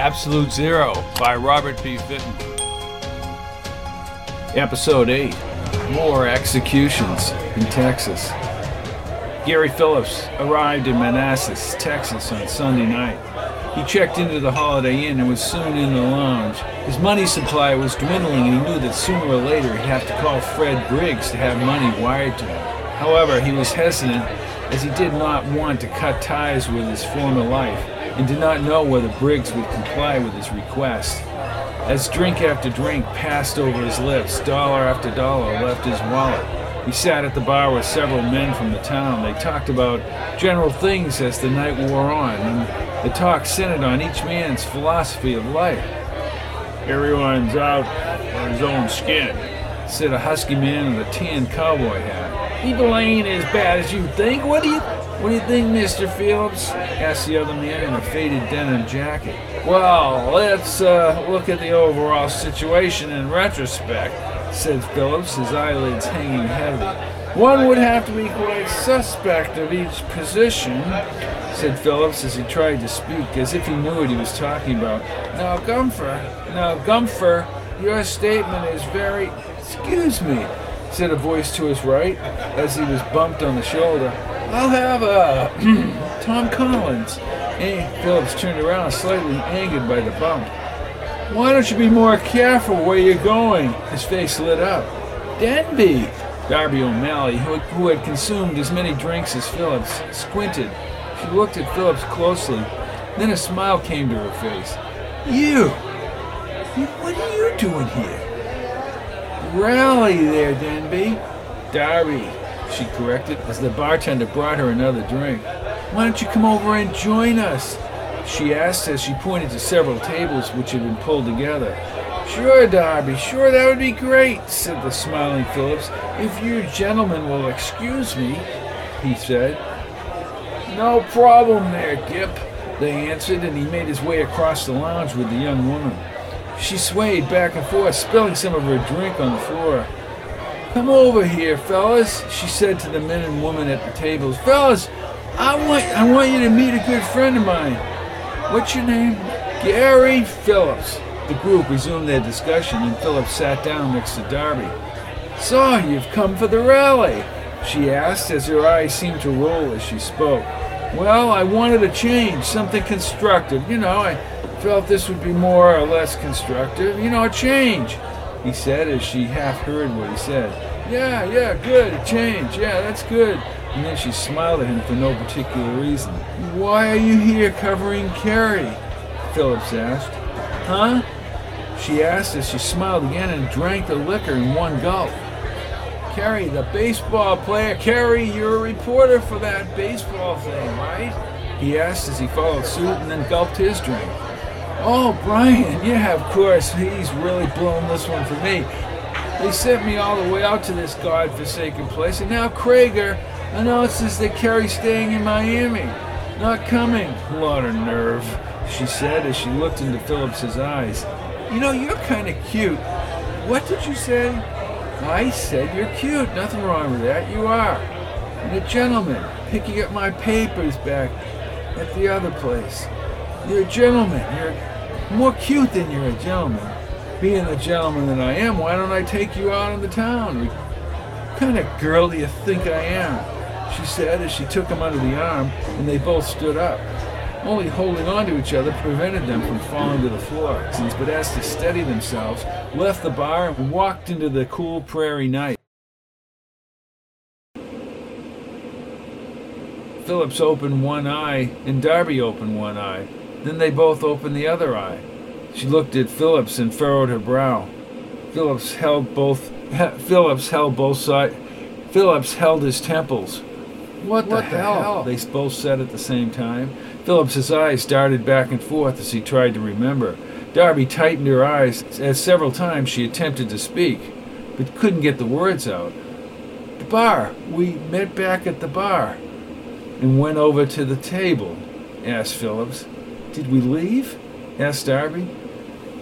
Absolute Zero by Robert P. Fitton. Episode 8, More Executions in Texas. Gary Phillips arrived in Manassas, Texas on Sunday night. He checked into the Holiday Inn and was soon in the lounge. His money supply was dwindling and he knew that sooner or later he'd have to call Fred Briggs to have money wired to him. However, he was hesitant as he did not want to cut ties with his former life and did not know whether Briggs would comply with his request. As drink after drink passed over his lips, dollar after dollar left his wallet. He sat at the bar with several men from the town. They talked about general things as the night wore on, and the talk centered on each man's philosophy of life. "Everyone's out for his own skin," said a husky man with a tan cowboy hat. "People ain't as bad as you think. What do you think, Mr. Phillips?" asked the other man in a faded denim jacket. "Well, let's look at the overall situation in retrospect," said Phillips, his eyelids hanging heavy. "One would have to be quite suspect of each position," said Phillips as he tried to speak, as if he knew what he was talking about. Now, Gumpher, your statement is very..." "Excuse me," said a voice to his right, as he was bumped on the shoulder. "I'll have a Tom Collins." And Phillips turned around, slightly angered by the bump. "Why don't you be more careful where you're going?" His face lit up. "Denby!" Darby O'Malley, who had consumed as many drinks as Phillips, squinted. She looked at Phillips closely. Then a smile came to her face. "You! What are you doing here?" "Rally there, Denby." "Darby," she corrected, as the bartender brought her another drink. "Why don't you come over and join us?" she asked as she pointed to several tables which had been pulled together. "Sure, Darby, sure, that would be great," said the smiling Phillips. "If you gentlemen will excuse me," he said. "No problem there, Gip," they answered, and he made his way across the lounge with the young woman. She swayed back and forth, spilling some of her drink on the floor. "Come over here, fellas," she said to the men and women at the tables. "Fellas, I want you to meet a good friend of mine." "What's your name?" "Gary Phillips." The group resumed their discussion, and Phillips sat down next to Darby. "So, you've come for the rally?" she asked, as her eyes seemed to roll as she spoke. "Well, I wanted a change, something constructive. I felt this would be more or less constructive. A change," he said, as she half heard what he said. Yeah, good, a change, yeah, that's good." And then she smiled at him for no particular reason. "Why are you here covering Carey?" Phillips asked. "Huh?" she asked as she smiled again and drank the liquor in one gulp. "Carey, the baseball player. Carey, you're a reporter for that baseball thing, right?" he asked as he followed suit and then gulped his drink. "Oh, Brian, yeah, of course, he's really blown this one for me. They sent me all the way out to this godforsaken place, and now Crager announces that Carey's staying in Miami. Not coming." "Lot of nerve," she said as she looked into Phillips's eyes. "You're kind of cute." "What did you say?" "I said you're cute. Nothing wrong with that. You are. And a gentleman, picking up my papers back at the other place. You're a gentleman. You're more cute than you're a gentleman. Being a gentleman that I am, why don't I take you out in the town? What kind of girl do you think I am?" she said as she took him under the arm, and they both stood up. Only holding on to each other prevented them from falling to the floor, but as to steady themselves, left the bar and walked into the cool prairie night. Phillips opened one eye, and Darby opened one eye. Then they both opened the other eye. She looked at Phillips and furrowed her brow. Phillips held his temples. What the hell? They both said at the same time. Phillips's eyes darted back and forth as he tried to remember. Darby tightened her eyes as several times she attempted to speak, but couldn't get the words out. "The bar. We met back at the bar." "And went over to the table?" asked Phillips. "Did we leave?" asked Darby.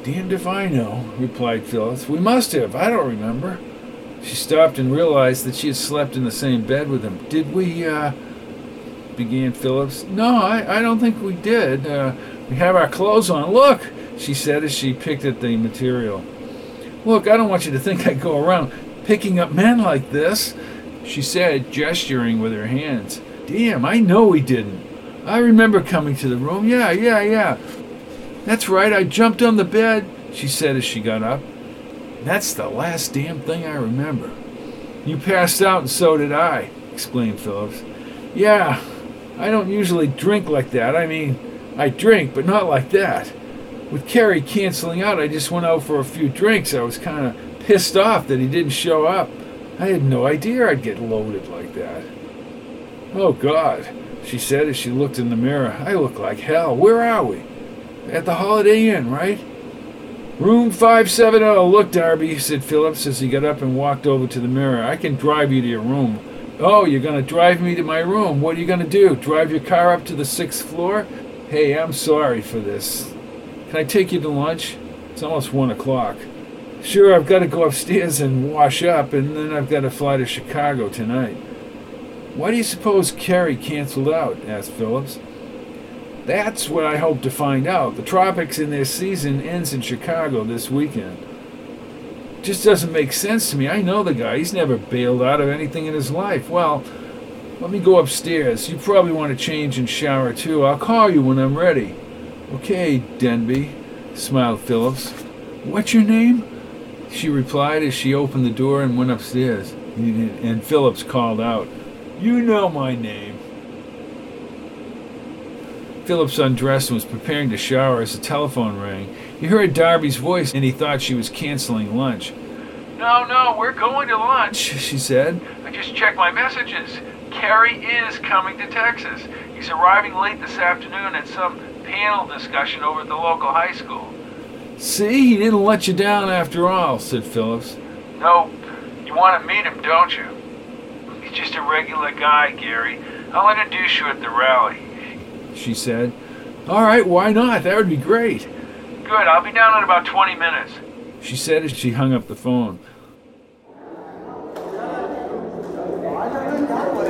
"Damned if I know," replied Phillips. "We must have. I don't remember." She stopped and realized that she had slept in the same bed with him. "Did we, began Phillips. No, I don't think we did. We have our clothes on. Look, she said as she picked at the material. Look, I don't want you to think I go around picking up men like this, she said, gesturing with her hands. Damn, I know we didn't. I remember coming to the room. Yeah. That's right, I jumped on the bed, she said as she got up. That's the last damn thing I remember. You passed out and so did I, explained Phillips. Yeah, I don't usually drink like that. I mean, I drink, but not like that. With Carey canceling out, I just went out for a few drinks. I was kind of pissed off that he didn't show up. I had no idea I'd get loaded like that. Oh, God, she said as she looked in the mirror. I look like hell. Where are we? At the Holiday Inn, right? Room 570. Look, Darby, said Phillips as he got up and walked over to the mirror. I can drive you to your room. Oh, you're going to drive me to my room. What are you going to do? Drive your car up to the 6th floor? Hey, I'm sorry for this. Can I take you to lunch? It's almost 1 o'clock. Sure, I've got to go upstairs and wash up, and then I've got to fly to Chicago tonight. Why do you suppose Carey canceled out? Asked Phillips. That's what I hope to find out. The tropics in their season ends in Chicago this weekend. Just doesn't make sense to me. I know the guy. He's never bailed out of anything in his life. Well, let me go upstairs. You probably want to change and shower, too. I'll call you when I'm ready. Okay, Denby, smiled Phillips. What's your name? She replied as she opened the door and went upstairs. And Phillips called out, You know my name. Phillips undressed and was preparing to shower as the telephone rang. He heard Darby's voice and he thought she was canceling lunch. No, we're going to lunch, she said. I just checked my messages. Carey is coming to Texas. He's arriving late this afternoon at some panel discussion over at the local high school. See, he didn't let you down after all, said Phillips. No, you want to meet him, don't you? He's just a regular guy, Carey. I'll introduce you at the rally, she said. All right, why not? That would be great. Good, I'll be down in about 20 minutes, she said as she hung up the phone.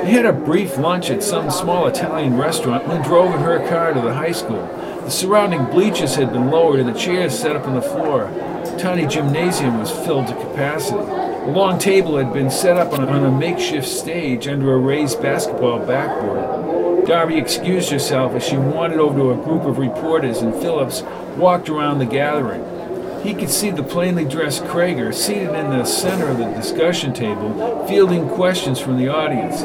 They had a brief lunch at some small Italian restaurant and then drove in her car to the high school. The surrounding bleachers had been lowered and the chairs set up on the floor. The tiny gymnasium was filled to capacity. A long table had been set up on a makeshift stage under a raised basketball backboard. Darby excused herself as she wandered over to a group of reporters and Phillips walked around the gathering. He could see the plainly dressed Crager seated in the center of the discussion table, fielding questions from the audience.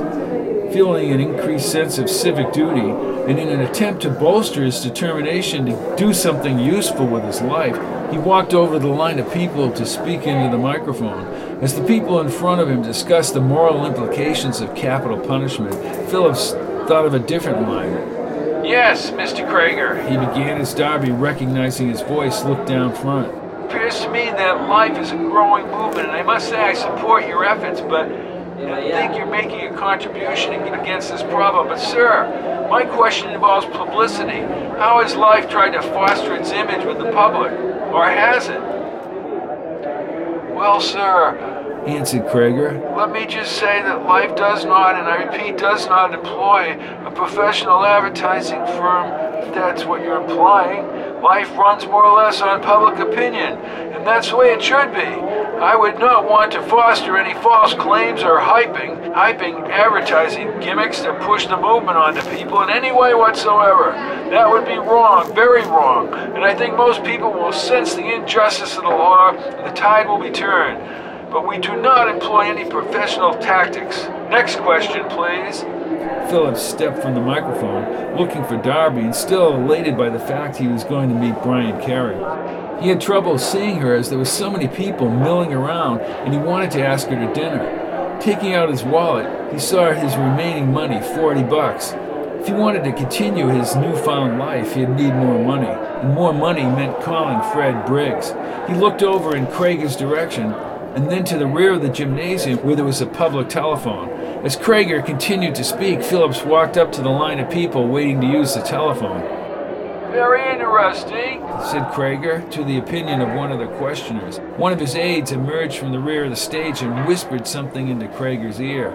Feeling an increased sense of civic duty, and in an attempt to bolster his determination to do something useful with his life, he walked over the line of people to speak into the microphone. As the people in front of him discussed the moral implications of capital punishment, Phillips thought of a different line. Yes, Mr. Crager, he began as Darby, recognizing his voice, looked down front. It appears to me that life is a growing movement, and I must say I support your efforts, but I think you're making a contribution against this problem. But, sir, my question involves publicity. How has life tried to foster its image with the public, or has it? Well, sir, answered Crager, let me just say that life does not, and I repeat, does not employ a professional advertising firm, if that's what you're implying. Life runs more or less on public opinion, and that's the way it should be. I would not want to foster any false claims or hyping advertising gimmicks to push the movement onto people in any way whatsoever. That would be wrong, very wrong, and I think most people will sense the injustice of the law and the tide will be turned. But we do not employ any professional tactics. Next question, please. Phillips stepped from the microphone, looking for Darby and still elated by the fact he was going to meet Brian Carey. He had trouble seeing her as there were so many people milling around and he wanted to ask her to dinner. Taking out his wallet, he saw his remaining money, $40. If he wanted to continue his newfound life, he'd need more money. And more money meant calling Fred Briggs. He looked over in Crager's direction and then to the rear of the gymnasium where there was a public telephone. As Crager continued to speak, Phillips walked up to the line of people waiting to use the telephone. Very interesting, said Crager, to the opinion of one of the questioners. One of his aides emerged from the rear of the stage and whispered something into Crager's ear.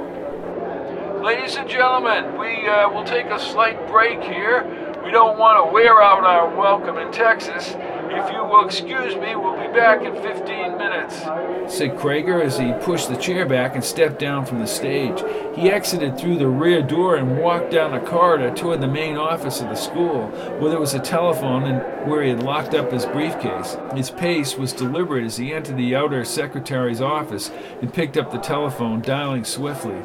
Ladies and gentlemen, we will take a slight break here. We don't want to wear out our welcome in Texas. If you will excuse me, we'll be back in 15 minutes, said Crager as he pushed the chair back and stepped down from the stage. He exited through the rear door and walked down a corridor toward the main office of the school, where there was a telephone and where he had locked up his briefcase. His pace was deliberate as he entered the outer secretary's office and picked up the telephone, dialing swiftly.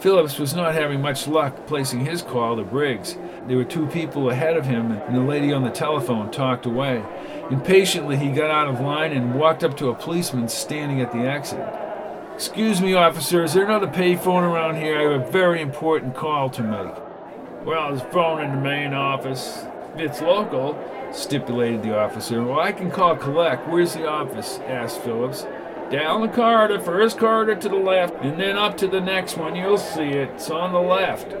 Phillips was not having much luck placing his call to Briggs. There were two people ahead of him, and the lady on the telephone talked away. Impatiently, he got out of line and walked up to a policeman standing at the exit. "Excuse me, officer, is there another payphone around here? I have a very important call to make." "Well, there's a phone in the main office. If it's local," stipulated the officer. "Well, I can call collect. Where's the office?" asked Phillips. "Down the corridor, first corridor to the left, and then up to the next one. You'll see it. It's on the left."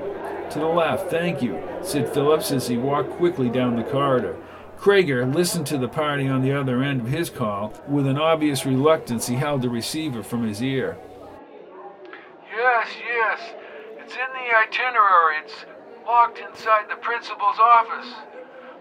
"To the left, thank you," said Phillips as he walked quickly down the corridor. Crager listened to the party on the other end of his call. With an obvious reluctance, he held the receiver from his ear. Yes. It's in the itinerary. It's locked inside the principal's office.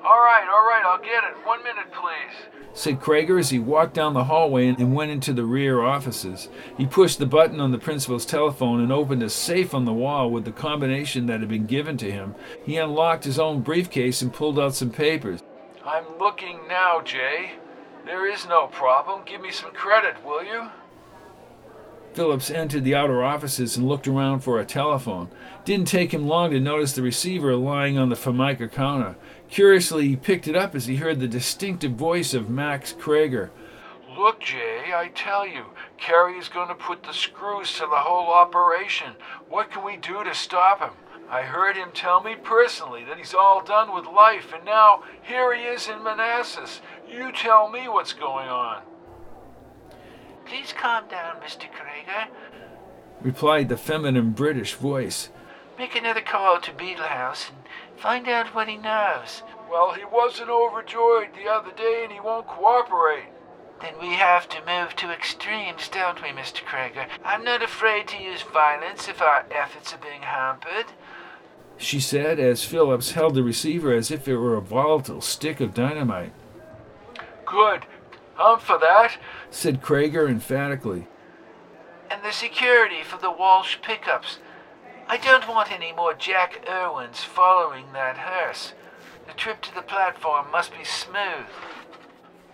All right, I'll get it. 1 minute, please, said Crager as he walked down the hallway and went into the rear offices. He pushed the button on the principal's telephone and opened a safe on the wall with the combination that had been given to him. He unlocked his own briefcase and pulled out some papers. "I'm looking now, Jay. There is no problem. Give me some credit, will you?" Phillips entered the outer offices and looked around for a telephone. Didn't take him long to notice the receiver lying on the Formica counter. Curiously, he picked it up as he heard the distinctive voice of Max Crager. "Look, Jay, I tell you, Carey's going to put the screws to the whole operation. What can we do to stop him? I heard him tell me personally that he's all done with life, and now here he is in Manassas. You tell me what's going on." "Please calm down, Mr. Crager," replied the feminine British voice. "Make another call to Beetlehouse and find out what he knows." "Well, he wasn't overjoyed the other day and he won't cooperate." "Then we have to move to extremes, don't we, Mr. Crager? I'm not afraid to use violence if our efforts are being hampered," she said as Phillips held the receiver as if it were a volatile stick of dynamite. "Good. I'm for that," said Crager emphatically. "And the security for the Walsh pickups. I don't want any more Jack Irwins following that hearse. The trip to the platform must be smooth."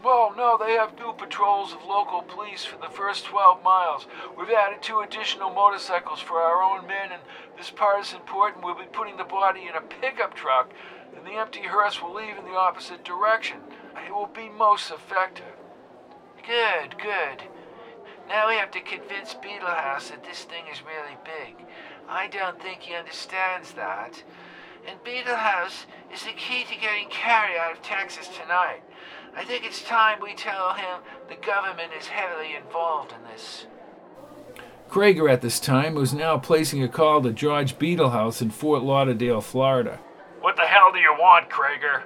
"Well, no, they have new patrols of local police for the first 12 miles. We've added 2 additional motorcycles for our own men, and this part is important. We'll be putting the body in a pickup truck, and the empty hearse will leave in the opposite direction. It will be most effective." Good. Now we have to convince Beetlehouse that this thing is really big. I don't think he understands that. And Beetlehouse is the key to getting Carey out of Texas tonight. I think it's time we tell him the government is heavily involved in this. Crager at this time was now placing a call to George Beetlehouse in Fort Lauderdale, Florida. "What the hell do you want, Crager?"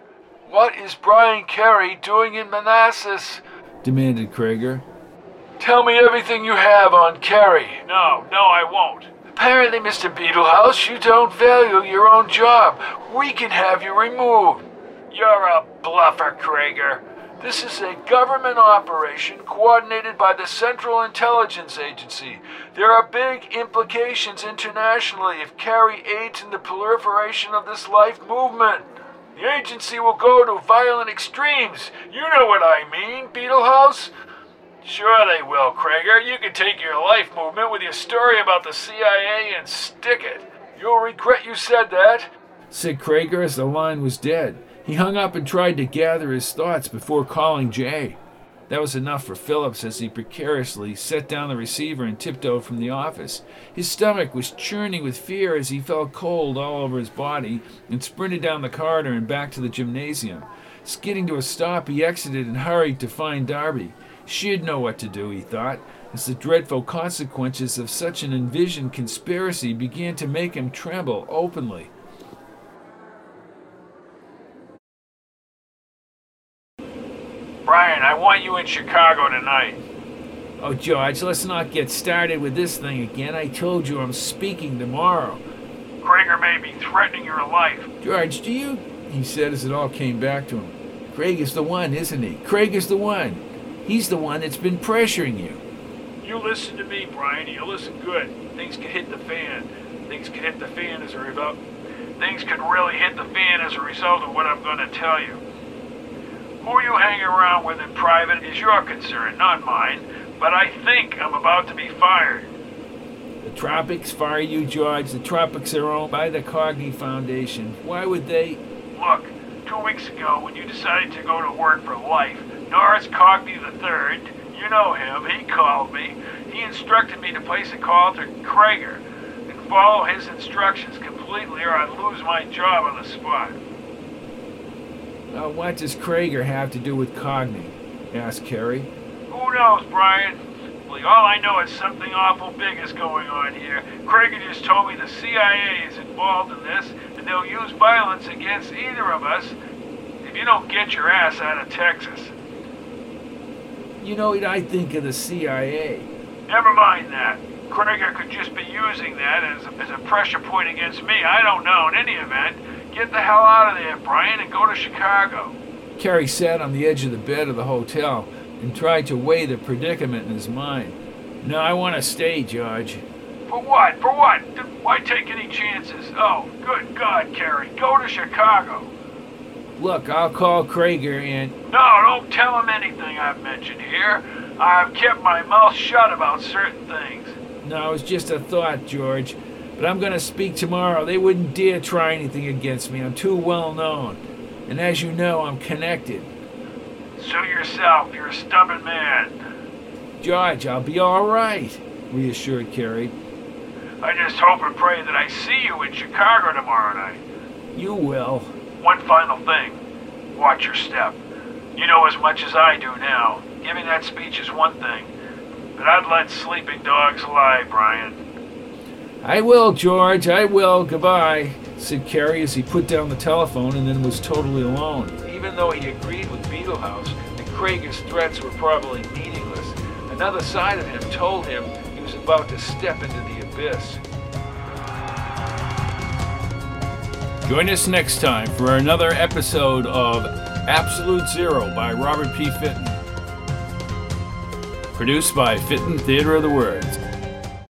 "What is Brian Carey doing in Manassas?" demanded Crager. "Tell me everything you have on Carey." No, I won't." "Apparently, Mr. Beetlehouse, you don't value your own job. We can have you removed." "You're a bluffer, Crager." "This is a government operation coordinated by the Central Intelligence Agency. There are big implications internationally if Carey aids in the proliferation of this life movement. The agency will go to violent extremes. You know what I mean, Beetlehouse?" "Sure they will, Crager. You can take your life movement with your story about the CIA and stick it. You'll regret you said that," said Crager as the line was dead. He hung up and tried to gather his thoughts before calling Jay. That was enough for Phillips as he precariously set down the receiver and tiptoed from the office. His stomach was churning with fear as he felt cold all over his body and sprinted down the corridor and back to the gymnasium. Skidding to a stop, he exited and hurried to find Darby. She'd know what to do, he thought, as the dreadful consequences of such an envisioned conspiracy began to make him tremble openly. "Brian, I want you in Chicago tonight." "Oh, George, let's not get started with this thing again. I told you I'm speaking tomorrow," Crager may be threatening your life. George, do you? He said as it all came back to him. Craig is the one, isn't he? Craig is the one. He's the one that's been pressuring you. You listen to me, Brian. You listen good. Things can hit the fan. Things can hit the fan as a result. Things can really hit the fan as a result of what I'm going to tell you. Who you hang around with in private is your concern, not mine. But I think I'm about to be fired. The tropics fire you, George. The tropics are owned by the Cogney Foundation. Why would they? Look, 2 weeks ago when you decided to go to work for life, Norris Cogney III, you know him, he called me. He instructed me to place a call to Crager and follow his instructions completely or I'd lose my job on the spot. Now what does Crager have to do with Cogney? Asked Carey. Who knows, Brian? All I know is something awful big is going on here. Crager just told me the CIA is involved in this, and they'll use violence against either of us if you don't get your ass out of Texas. You know what I think of the CIA? Never mind that. Crager could just be using that as a pressure point against me. I don't know. In any event, get the hell out of there, Brian, and go to Chicago. Carey sat on the edge of the bed of the hotel and tried to weigh the predicament in his mind. No, I want to stay, George. For what? For what? Why take any chances? Oh, good God, Carey. Go to Chicago. Look, I'll call Crager and... No, don't tell him anything I've mentioned here. I've kept my mouth shut about certain things. No, it's just a thought, George. But I'm going to speak tomorrow. They wouldn't dare try anything against me. I'm too well known. And as you know, I'm connected. Sue yourself, you're a stubborn man. George, I'll be all right, reassured Carey. I just hope and pray that I see you in Chicago tomorrow night. You will. One final thing. Watch your step. You know as much as I do now. Giving that speech is one thing. But I'd let sleeping dogs lie, Brian. I will, George, I will. Goodbye, said Carey as he put down the telephone and then was totally alone. Even though he agreed with Beetlehouse and Crager's threats were probably meaningless, another side of him told him he was about to step into the abyss. Join us next time for another episode of Absolute Zero by Robert P. Fitton. Produced by Fitton Theatre of the Words.